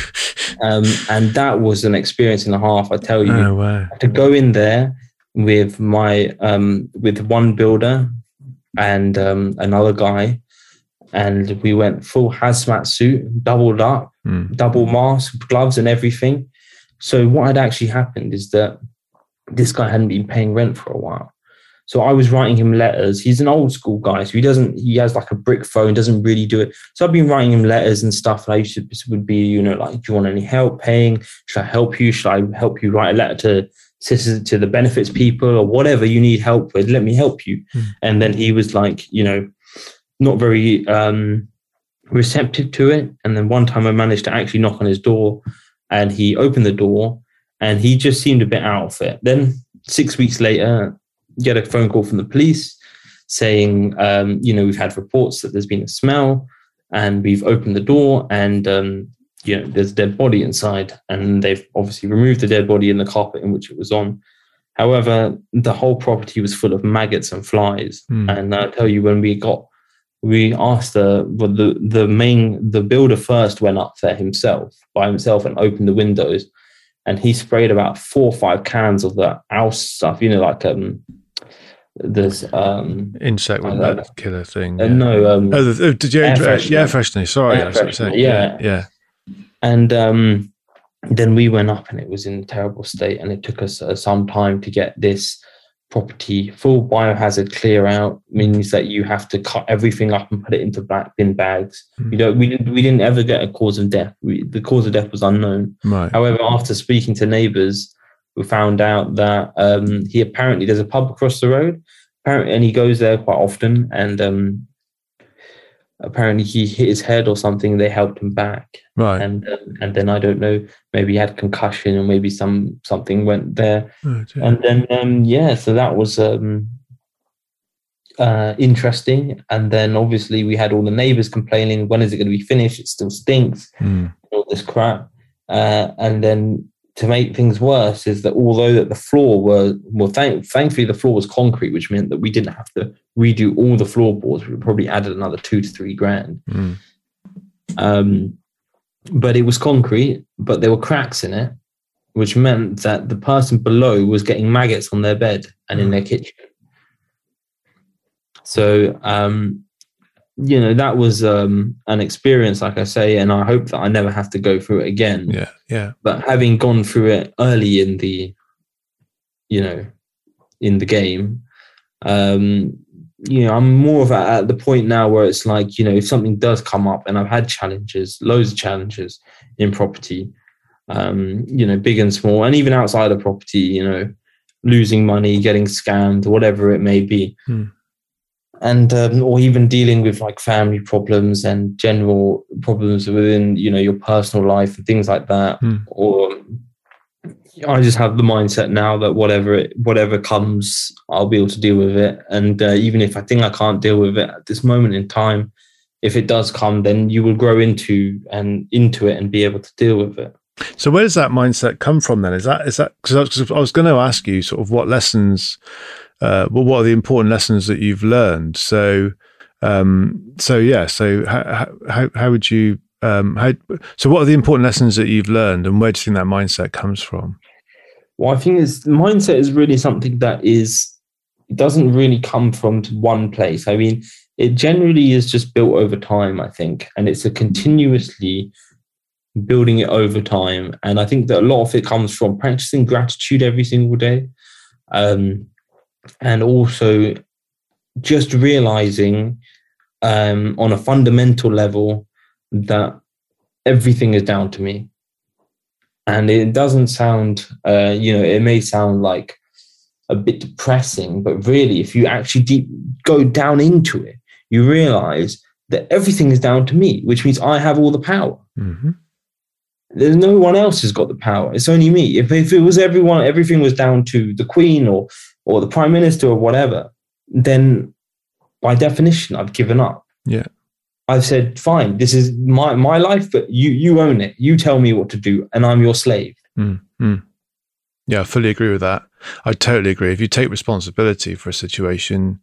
Um, and that was an experience and a half, I tell you. Oh, wow. To go in there with my um, with one builder and um, another guy, and we went full hazmat suit, doubled up, mm. double mask, gloves, and everything. So what had actually happened is that this guy hadn't been paying rent for a while. So I was writing him letters. He's an old school guy, so he doesn't. He has like a brick phone, doesn't really do it. So I've been writing him letters and stuff. And I used to would be, you know, like, do you want any help paying? Should I help you? Should I help you write a letter to to the benefits people or whatever you need help with? Let me help you. Mm. And then he was like, you know, not very um, receptive to it. And then one time I managed to actually knock on his door, and he opened the door, and he just seemed a bit out of it. Then six weeks later, get a phone call from the police saying, um, you know, we've had reports that there's been a smell and we've opened the door and, um, you know, there's a dead body inside, and they've obviously removed the dead body in the carpet in which it was on. However, the whole property was full of maggots and flies. Mm. And I tell you, when we got, we asked the, well, the, the main, the builder first went up there himself by himself and opened the windows, and he sprayed about four or five cans of the ouse stuff, you know, like, um, There's um, insect uh, killer thing. Uh, yeah. No, um, oh, the, oh, did you air freshener? Yeah, freshener. Sorry, air I was freshener, saying. Yeah, yeah. And um, then we went up, and it was in a terrible state, and it took us uh, some time to get this property full biohazard clear out. Means that you have to cut everything up and put it into black bin bags. Mm. You know, we didn't we didn't ever get a cause of death. We, the cause of death was unknown. Right. However, after speaking to neighbours, we found out that um, he apparently, there's a pub across the road, apparently, and he goes there quite often. And um, apparently he hit his head or something. They helped him back. Right. And uh, and then I don't know, maybe he had concussion or maybe some something went there. Oh, and then, um, yeah, so that was um, uh, interesting. And then obviously we had all the neighbors complaining, when is it going to be finished? It still stinks. Mm. All this crap. Uh, and then to make things worse is that although that the floor were, well, thank, thankfully the floor was concrete, which meant that we didn't have to redo all the floorboards. We probably added another two to three grand. Mm. Um, but it was concrete, but there were cracks in it, which meant that the person below was getting maggots on their bed and mm. in their kitchen. So, um, you know, that was um, an experience, like I say, and I hope that I never have to go through it again. Yeah, yeah. But having gone through it early in the, you know, in the game, um, you know, I'm more of at, at the point now where it's like, you know, if something does come up, and I've had challenges, loads of challenges in property, um, you know, big and small, and even outside of property, you know, losing money, getting scammed, whatever it may be. Hmm. And um, or even dealing with like family problems and general problems within, you know, your personal life and things like that. Mm. Or I just have the mindset now that whatever it, whatever comes, I'll be able to deal with it. And uh, even if I think I can't deal with it at this moment in time, if it does come, then you will grow into and into it and be able to deal with it. So where does that mindset come from then? Is that, is that, because I was going to ask you sort of what lessons, Uh, well, what are the important lessons that you've learned? So, um, so yeah. So, how how how would you? Um, how, so, what are the important lessons that you've learned, and where do you think that mindset comes from? Well, I think it's mindset is really something that is it doesn't really come from one place. I mean, it generally is just built over time, I think, and it's a continuously building it over time. And I think that a lot of it comes from practicing gratitude every single day. Um, And also just realizing um, on a fundamental level that everything is down to me. And it doesn't sound, uh, you know, it may sound like a bit depressing, but really, if you actually deep go down into it, you realize that everything is down to me, which means I have all the power. Mm-hmm. There's no one else who's got the power. It's only me. If, if it was everyone, everything was down to the Queen or or the Prime Minister or whatever, then by definition, I've given up. Yeah. I've said, fine, this is my, my life, but you, you own it. You tell me what to do and I'm your slave. Mm-hmm. Yeah, I fully agree with that. I totally agree. If you take responsibility for a situation,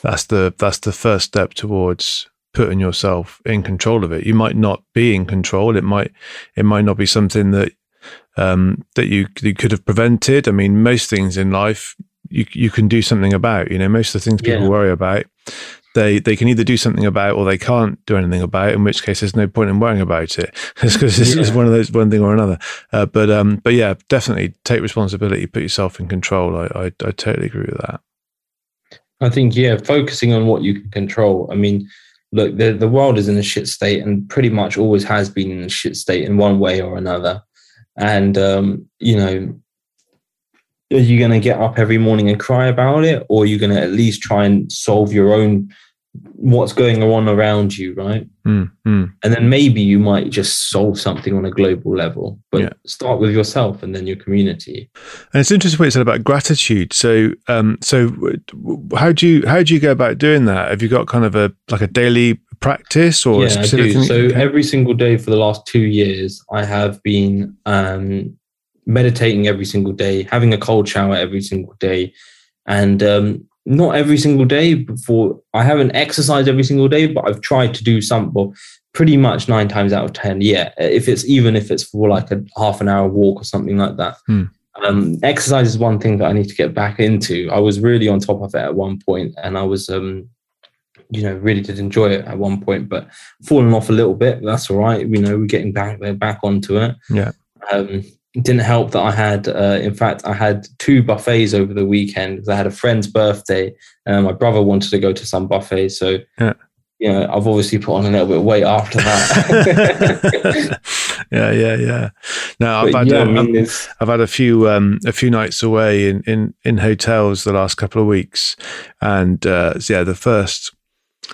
that's the, that's the first step towards putting yourself in control of it. You might not be in control. It might, it might not be something that, um, that you, you could have prevented. I mean, most things in life, You you can do something about. You know, most of the things people yeah. worry about, they they can either do something about or they can't do anything about. In which case, there's no point in worrying about it because it's, yeah. it's one of those one thing or another. Uh, but um, but yeah, definitely take responsibility, put yourself in control. I, I I totally agree with that. I think yeah, focusing on what you can control. I mean, look, the the world is in a shit state and pretty much always has been in a shit state in one way or another. And um, you know. Are you going to get up every morning and cry about it? Or are you going to at least try and solve your own, what's going on around you, right? Mm, mm. And then maybe you might just solve something on a global level, but yeah. start with yourself and then your community. And it's interesting what you said about gratitude. So, um, so how do you, how do you go about doing that? Have you got kind of a, like a daily practice or yeah, a specific thing? So okay. every single day for the last two years, I have been, um, meditating every single day, having a cold shower every single day, and um, not every single day before. I haven't exercised every single day, but I've tried to do some, well, pretty much nine times out of ten. Yeah, if it's even if it's for like a half an hour walk or something like that. Hmm. Um, exercise is one thing that I need to get back into. I was really on top of it at one point, and I was, um, you know, really did enjoy it at one point, but falling off a little bit. That's all right. You know, we're getting back there, back onto it. Yeah. Um, didn't help that I had, uh, in fact, I had two buffets over the weekend because I had a friend's birthday and my brother wanted to go to some buffet. So, yeah. you know, I've obviously put on a little bit of weight after that. yeah, yeah, yeah. No, I've had, yeah, um, I mean, I've had a few um, a few nights away in, in, in hotels the last couple of weeks. And uh, yeah, the first...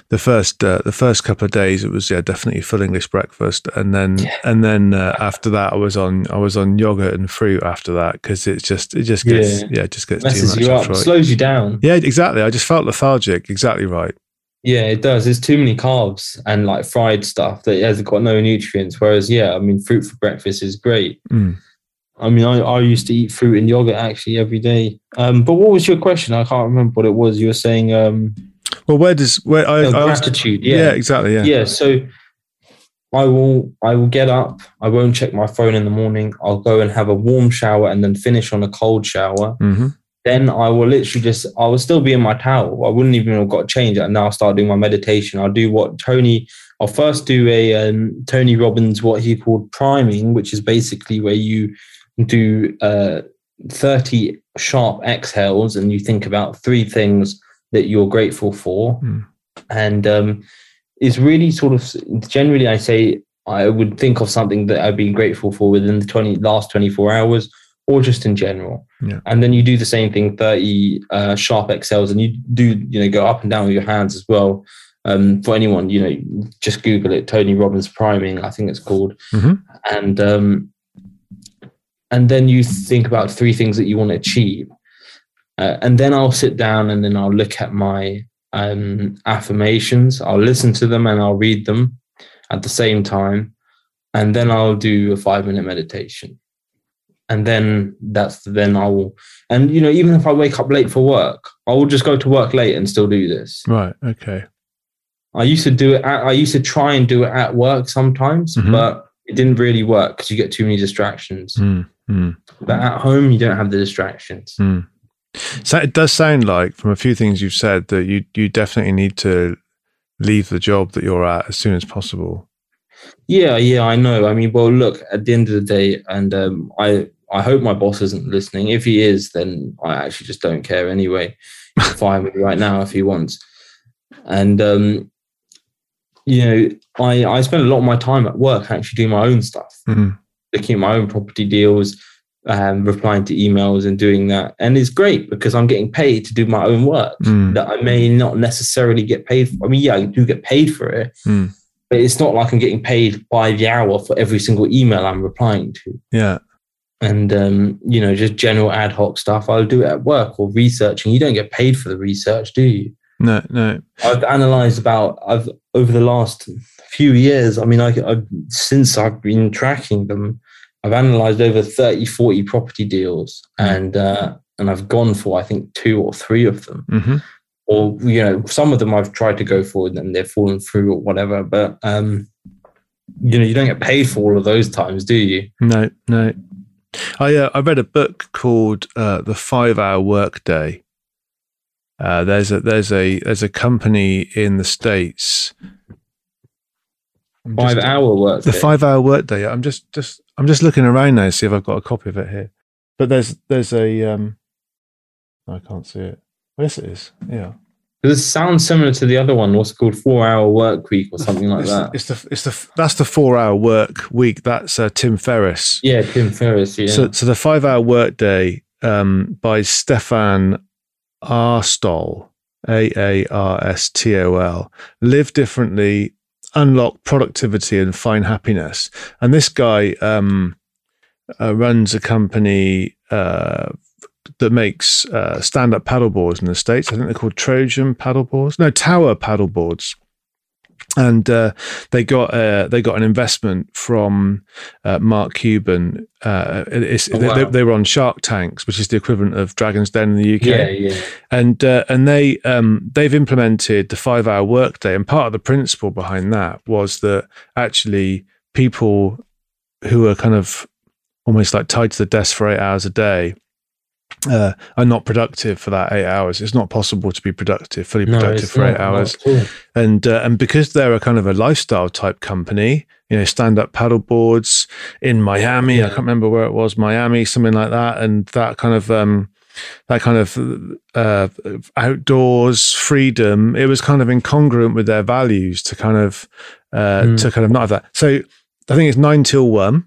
The first, uh, the first couple of days, it was yeah, definitely full English breakfast, and then yeah. and then uh, after that, I was on, I was on yogurt and fruit after that because it's just, it just gets, yeah, yeah it just gets messes too much you up, right. slows you down. Yeah, exactly. I just felt lethargic. Exactly right. Yeah, it does. There's too many carbs and like fried stuff that has got no nutrients. Whereas, yeah, I mean, fruit for breakfast is great. Mm. I mean, I, I used to eat fruit and yogurt actually every day. Um, but what was your question? I can't remember what it was. You were saying. Um, well, where does where I, you know, I gratitude? I, yeah. yeah, exactly. Yeah, yeah. So I will. I will get up. I won't check my phone in the morning. I'll go and have a warm shower and then finish on a cold shower. Mm-hmm. Then I will literally just. I will still be in my towel. I wouldn't even have got changed. And now I'll start doing my meditation. I'll do what Tony. I'll first do a um, Tony Robbins, what he called priming, which is basically where you do uh, thirty sharp exhales and you think about three things that you're grateful for. Mm. And um, it's really sort of, generally I say, I would think of something that I've been grateful for within the twenty last twenty-four hours or just in general. Yeah. And then you do the same thing, thirty uh, sharp exhales, and you do, you know, go up and down with your hands as well. Um, for anyone, you know, just Google it, Tony Robbins priming, I think it's called. Mm-hmm. And, um, and then you think about three things that you want to achieve. Uh, and then I'll sit down and then I'll look at my um, affirmations. I'll listen to them and I'll read them at the same time. And then I'll do a five minute meditation. And then that's, then I will, and you know, even if I wake up late for work, I will just go to work late and still do this. Right. Okay. I used to do it. At, I used to try and do it at work sometimes, mm-hmm. but it didn't really work because you get too many distractions. Mm-hmm. But at home, you don't have the distractions. Mm. So it does sound like, from a few things you've said, that you you definitely need to leave the job that you're at as soon as possible. Yeah, yeah, I know. I mean, well, look, at the end of the day, and um, I I hope my boss isn't listening. If he is, then I actually just don't care anyway. He's fine with me right now if he wants, and. Um, You know, I, I spend a lot of my time at work actually doing my own stuff, mm-hmm. looking at my own property deals, um, replying to emails and doing that. And it's great because I'm getting paid to do my own work mm. that I may not necessarily get paid for. I mean, yeah, I do get paid for it, mm. but it's not like I'm getting paid by the hour for every single email I'm replying to. Yeah. And, um, you know, just general ad hoc stuff. I'll do it at work or research, and you don't get paid for the research, do you? No, no. I've analysed about, I've over the last few years, I mean, I, I've, since I've been tracking them, I've analysed over thirty, forty property deals, mm-hmm. and uh, and I've gone for, I think, two or three of them. Mm-hmm. Or, you know, some of them I've tried to go for and they've fallen through or whatever. But, um, you know, you don't get paid for all of those times, do you? No, no. I, uh, I read a book called uh, The Five-Hour Workday. Uh, there's a there's a there's a company in the States. Five just, hour workday. The five hour workday. I'm just just I'm just looking around now to see if I've got a copy of it here. But there's there's a um, I can't see it. Yes, it is. Yeah. This sounds similar to the other one. What's it called? Four hour work week or something like it's, that. It's the it's the that's the four hour work week. That's uh, Tim Ferriss. Yeah, Tim Ferriss. Yeah. So so the five hour workday um, by Stefan Arstol, A A R S T O L. Live differently, unlock productivity, and find happiness. And this guy um, uh, runs a company uh, that makes uh, stand-up paddle boards in the States. I think they're called Trojan paddle boards. No, Tower paddle boards. And uh, they got uh, they got an investment from uh, Mark Cuban. Uh, it's, oh, wow. they, they were on Shark Tanks, which is the equivalent of Dragon's Den in the U K. Yeah, yeah. And uh, and they um, they've implemented the five hour workday. And part of the principle behind that was that actually people who are kind of almost like tied to the desk for eight hours a day uh, are not productive for that eight hours. It's not possible to be productive, fully productive no, for not, eight hours. And uh, and because they're a kind of a lifestyle type company, you know, stand-up paddle boards in Miami, yeah. I can't remember where it was, Miami, something like that. And that kind of, um, that kind of uh, outdoors freedom, it was kind of incongruent with their values to kind of, uh, mm. to kind of not have that. So I think it's nine till one.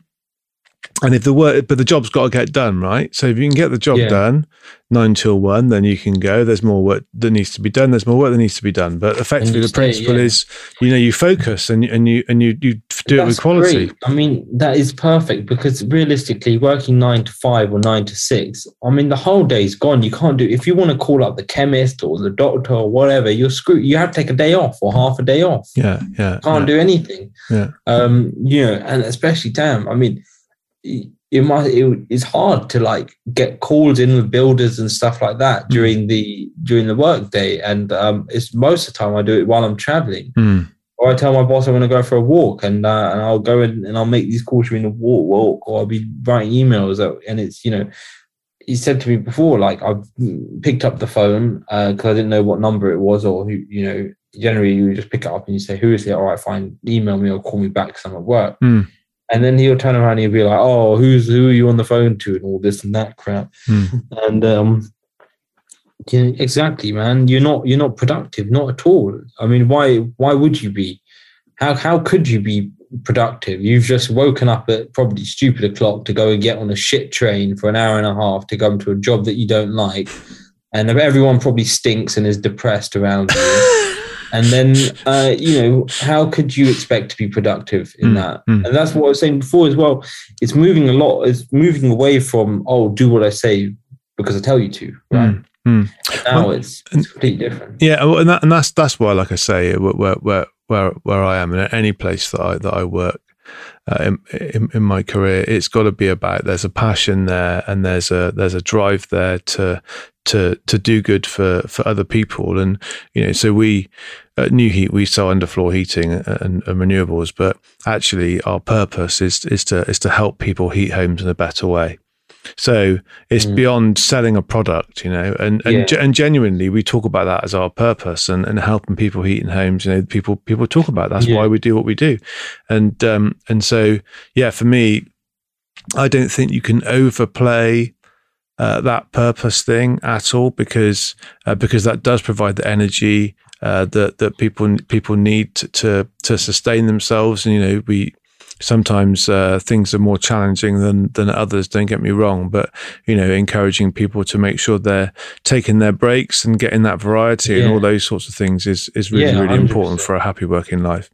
And if the work, but the job's got to get done, right? So if you can get the job yeah. done nine till one, then you can go. There's more work that needs to be done. There's more work that needs to be done. But effectively, the principle it, yeah. is, you know, you focus and and you and you you do That's it with quality. Great. I mean, that is perfect because realistically, working nine to five or nine to six, I mean, the whole day's gone. You can't do if you want to call up the chemist or the doctor or whatever. You're screwed. You have to take a day off or half a day off. Yeah, yeah. You can't yeah. do anything. Yeah. Um. You know, and especially damn. I mean. it must, it, it's hard to like get called in with builders and stuff like that mm. during the during the workday. And um, it's most of the time I do it while I'm traveling. Mm. Or I tell my boss I'm going to go for a walk, and uh, and I'll go in and I'll make these calls during the walk, walk, or I'll be writing emails. And it's, you know, he said to me before, like, I picked up the phone because uh, I didn't know what number it was, or who, you know, generally you just pick it up and you say, who is it? All right, fine, email me or call me back because I'm at work. Mm. And then he'll turn around and he'll be like, oh, who's who are you on the phone to, and all this and that crap. Mm. And um, yeah, exactly, man. You're not you're not productive, not at all. I mean, why why would you be? How how could you be productive? You've just woken up at probably stupid o'clock to go and get on a shit train for an hour and a half to come to a job that you don't like, and everyone probably stinks and is depressed around you. And then, uh, you know, how could you expect to be productive in mm, that? Mm. And that's what I was saying before as well. It's moving a lot. It's moving away from, oh, do what I say because I tell you to, right? Mm, mm. And now well, it's, it's completely different. Yeah, and, that, and that's that's why, like I say, where where where where I am, and any place that I that I work uh, in, in in my career, it's got to be about there's a passion there, and there's a there's a drive there to to to do good for for other people. And you know, so we. At New Heat, we sell underfloor heating and, and renewables, but actually our purpose is is to is to help people heat homes in a better way. So it's mm. beyond selling a product, you know, and and, yeah. ge- and genuinely we talk about that as our purpose, and, and helping people heat in homes. You know, people people talk about that. That's yeah. why we do what we do, and um and so yeah, for me, I don't think you can overplay uh, that purpose thing at all, because uh, because that does provide the energy. Uh, that that people people need to, to to sustain themselves, and you know, we sometimes uh, things are more challenging than than others. Don't get me wrong, but you know, encouraging people to make sure they're taking their breaks and getting that variety yeah. and all those sorts of things is is really yeah, really one hundred percent important for a happy working life.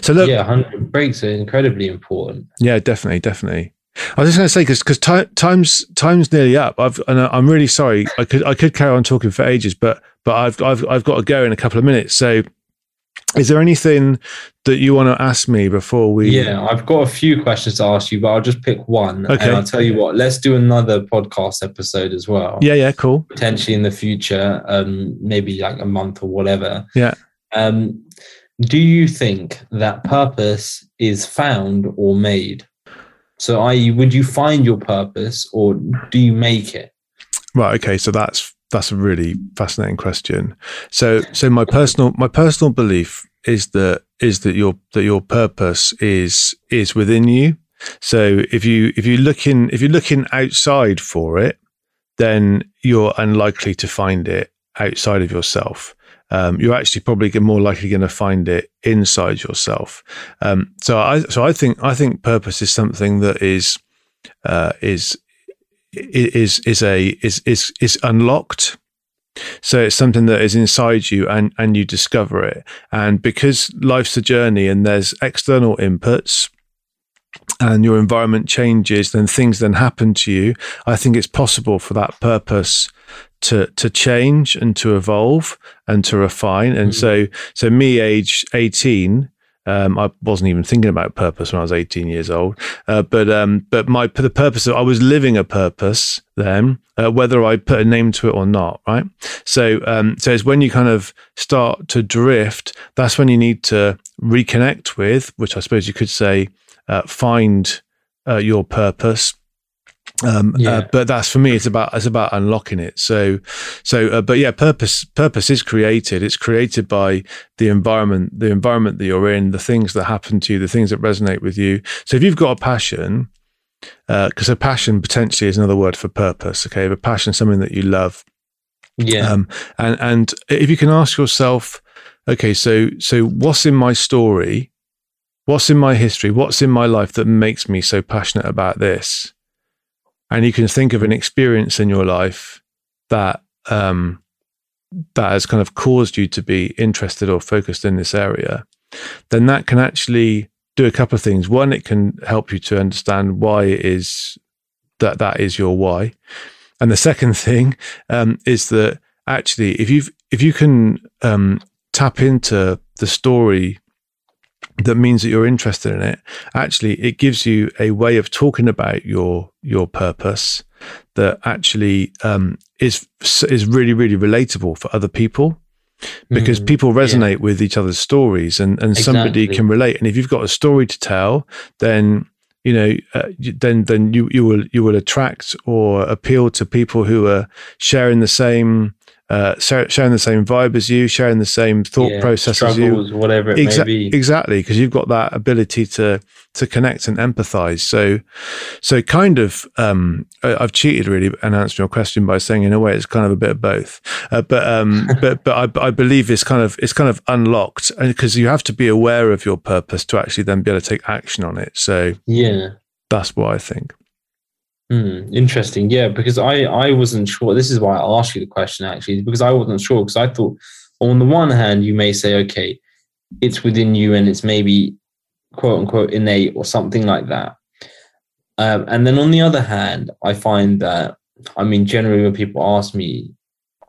So look, yeah, breaks are incredibly important. Yeah, definitely, definitely. I was just going to say, because because time, time's time's nearly up. I've and I'm really sorry. I could I could carry on talking for ages, but. But I've I've I've got to go in a couple of minutes. So, is there anything that you want to ask me before we? Yeah, I've got a few questions to ask you, but I'll just pick one. Okay. And I'll tell you what. Let's do another podcast episode as well. Yeah, yeah, cool. Potentially in the future, um, maybe like a month or whatever. Yeah. Um, do you think that purpose is found or made? So, that is, would you find your purpose, or do you make it? Right. Okay. So that's. That's a really fascinating question. So, so my personal my personal belief is that is that your that your purpose is is within you. So, if you if you looking if you're looking outside for it, then you're unlikely to find it outside of yourself. Um, you're actually probably more likely going to find it inside yourself. Um, so, I so I think I think purpose is something that is uh, is. is is a is is is unlocked. So it's something that is inside you, and and you discover it. And because life's a journey, and there's external inputs, and your environment changes, then things then happen to you. I think it's possible for that purpose to to change and to evolve and to refine. And mm-hmm. so so me, age eighteen. Um, I wasn't even thinking about purpose when I was eighteen years old, uh, but um, but my the purpose of, I was living a purpose then, uh, whether I put a name to it or not, right? So um, so it's when you kind of start to drift, that's when you need to reconnect with, which I suppose you could say, uh, find uh, your purpose. Um, yeah. uh, but that's for me. It's about it's about unlocking it. So, so. Uh, but yeah, purpose purpose is created. It's created by the environment, the environment that you're in, the things that happen to you, the things that resonate with you. So if you've got a passion, because uh, a passion potentially is another word for purpose. Okay, a passion, something that you love. Yeah. Um, and and if you can ask yourself, okay, so so what's in my story, what's in my history, what's in my life that makes me so passionate about this? And you can think of an experience in your life that um, that has kind of caused you to be interested or focused in this area, then that can actually do a couple of things. One, it can help you to understand why it is that that is your why. And the second thing um, is that actually, if you if you can um, tap into the story that means that you're interested in it. Actually, it gives you a way of talking about your your purpose that actually um, is is really, really relatable for other people, because mm, people resonate yeah. with each other's stories, and, and exactly. somebody can relate. And if you've got a story to tell, then you know, uh, then then you you will you will attract or appeal to people who are sharing the same. Uh, sharing the same vibe as you, sharing the same thought yeah, process as you, whatever it Exa- may be. Exactly, because you've got that ability to to connect and empathize. So, so kind of, um, I've cheated really and answered your question by saying, in a way, it's kind of a bit of both. Uh, but um, but but I, I believe it's kind of it's kind of unlocked, and because you have to be aware of your purpose to actually then be able to take action on it. So yeah, that's what I think. Mm, interesting. Yeah, because I, I wasn't sure. This is why I asked you the question, actually, because I wasn't sure, because I thought, on the one hand, you may say, okay, it's within you and it's maybe quote unquote innate or something like that. Um, and then on the other hand, I find that, I mean, generally when people ask me,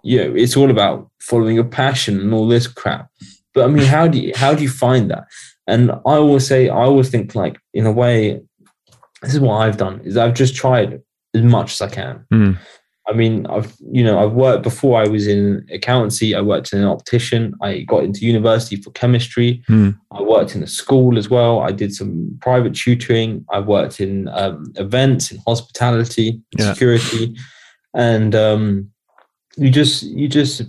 you know, it's all about following your passion and all this crap. But I mean, how do you, how do you find that? And I always say, I always think like, in a way, this is what I've done, is I've just tried as much as I can. Mm. I mean, I've, you know, I've worked before I was in accountancy. I worked in an optician. I got into university for chemistry. Mm. I worked in a school as well. I did some private tutoring. I worked in um, events, in hospitality, yeah. security. And um, you just, you just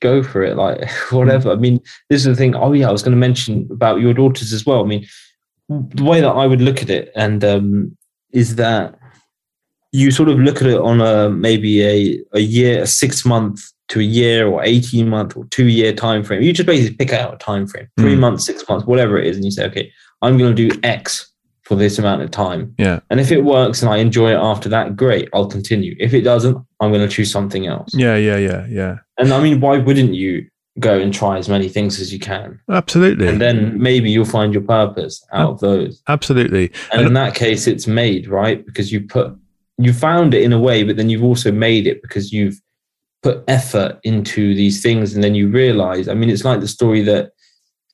go for it. Like whatever. Mm. I mean, this is the thing. Oh yeah. I was going to mention about your daughters as well. I mean, the way that I would look at it, and um, is that you sort of look at it on a maybe a, a year, a six month to a year, or eighteen month or two year time frame. You just basically pick out a time frame, three mm. months, six months, whatever it is, and you say, okay, I'm going to do X for this amount of time. Yeah. And if it works and I enjoy it after that, great, I'll continue. If it doesn't, I'm going to choose something else. Yeah, yeah, yeah, yeah. And I mean, why wouldn't you go and try as many things as you can? Absolutely. And then maybe you'll find your purpose out of those. Absolutely. And, and in that case, it's made, right? Because you put, you found it in a way, but then you've also made it because you've put effort into these things. And then you realize, I mean, it's like the story that,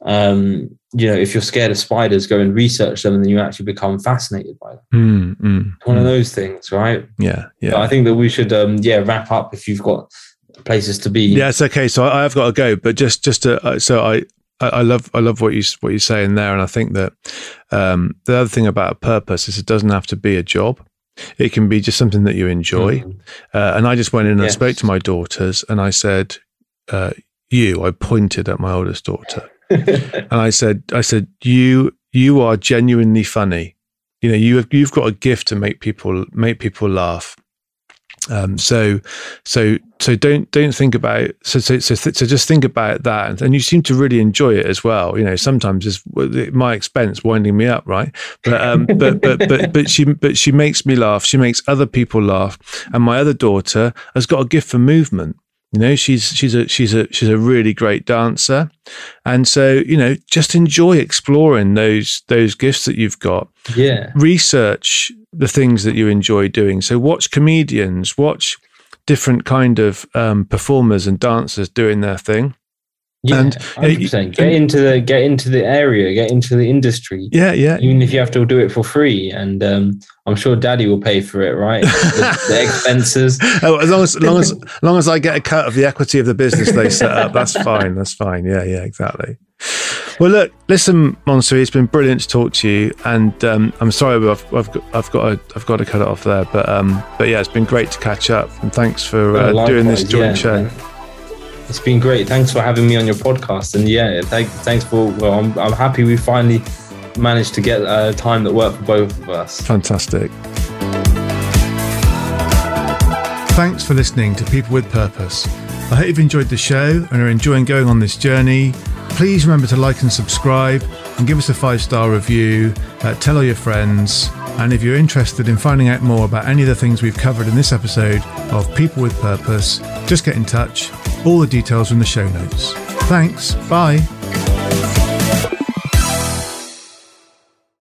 um, you know, if you're scared of spiders, go and research them, and then you actually become fascinated by them. Mm, mm, it's one mm. of those things, right? Yeah. Yeah. But I think that we should, um, yeah, wrap up if you've got places to be. Yeah, it's okay. So I, I've got to go, but just just to, uh, so I, I I love I love what you what you're saying there, and I think that um, the other thing about purpose is it doesn't have to be a job. It can be just something that you enjoy. Mm. Uh, and I just went in and yes. spoke to my daughters, and I said, uh, "You." I pointed at my oldest daughter, and I said, "I said you you are genuinely funny. You know, you have, you've got a gift to make people make people laugh." Um, so, so, so don't, don't think about, so, so, so, th- so just think about that. And, and you seem to really enjoy it as well. You know, sometimes it's my expense winding me up. Right. But, um, but, but, but, but she, but she makes me laugh. She makes other people laugh. And my other daughter has got a gift for movement. You know, she's, she's a, she's a, she's a really great dancer. And so, you know, just enjoy exploring those, those gifts that you've got. Yeah. Research the things that you enjoy doing. So watch comedians, watch different kind of um, performers and dancers doing their thing. Yeah, and one hundred percent. Get into the get into the area, get into the industry. Yeah, yeah. Even if you have to do it for free, and um, I'm sure Daddy will pay for it, right? The, the expenses. Oh, as long as long as long as I get a cut of the equity of the business they set up, that's fine. That's fine. Yeah, yeah, exactly. Well, look, listen, Monsui, it's been brilliant to talk to you, and um, I'm sorry, but I've, I've got, I've got, to, I've got to cut it off there. But, um, but yeah, it's been great to catch up, and thanks for uh, well, doing this joint yeah, show. Man. It's been great. Thanks for having me on your podcast, and yeah, thank, thanks for. Well, I'm, I'm happy we finally managed to get uh, time that worked for both of us. Fantastic. Thanks for listening to People with Purpose. I hope you've enjoyed the show and are enjoying going on this journey. Please remember to like and subscribe, and give us a five-star review. Uh, tell all your friends. And if you're interested in finding out more about any of the things we've covered in this episode of People with Purpose, just get in touch. All the details are in the show notes. Thanks. Bye.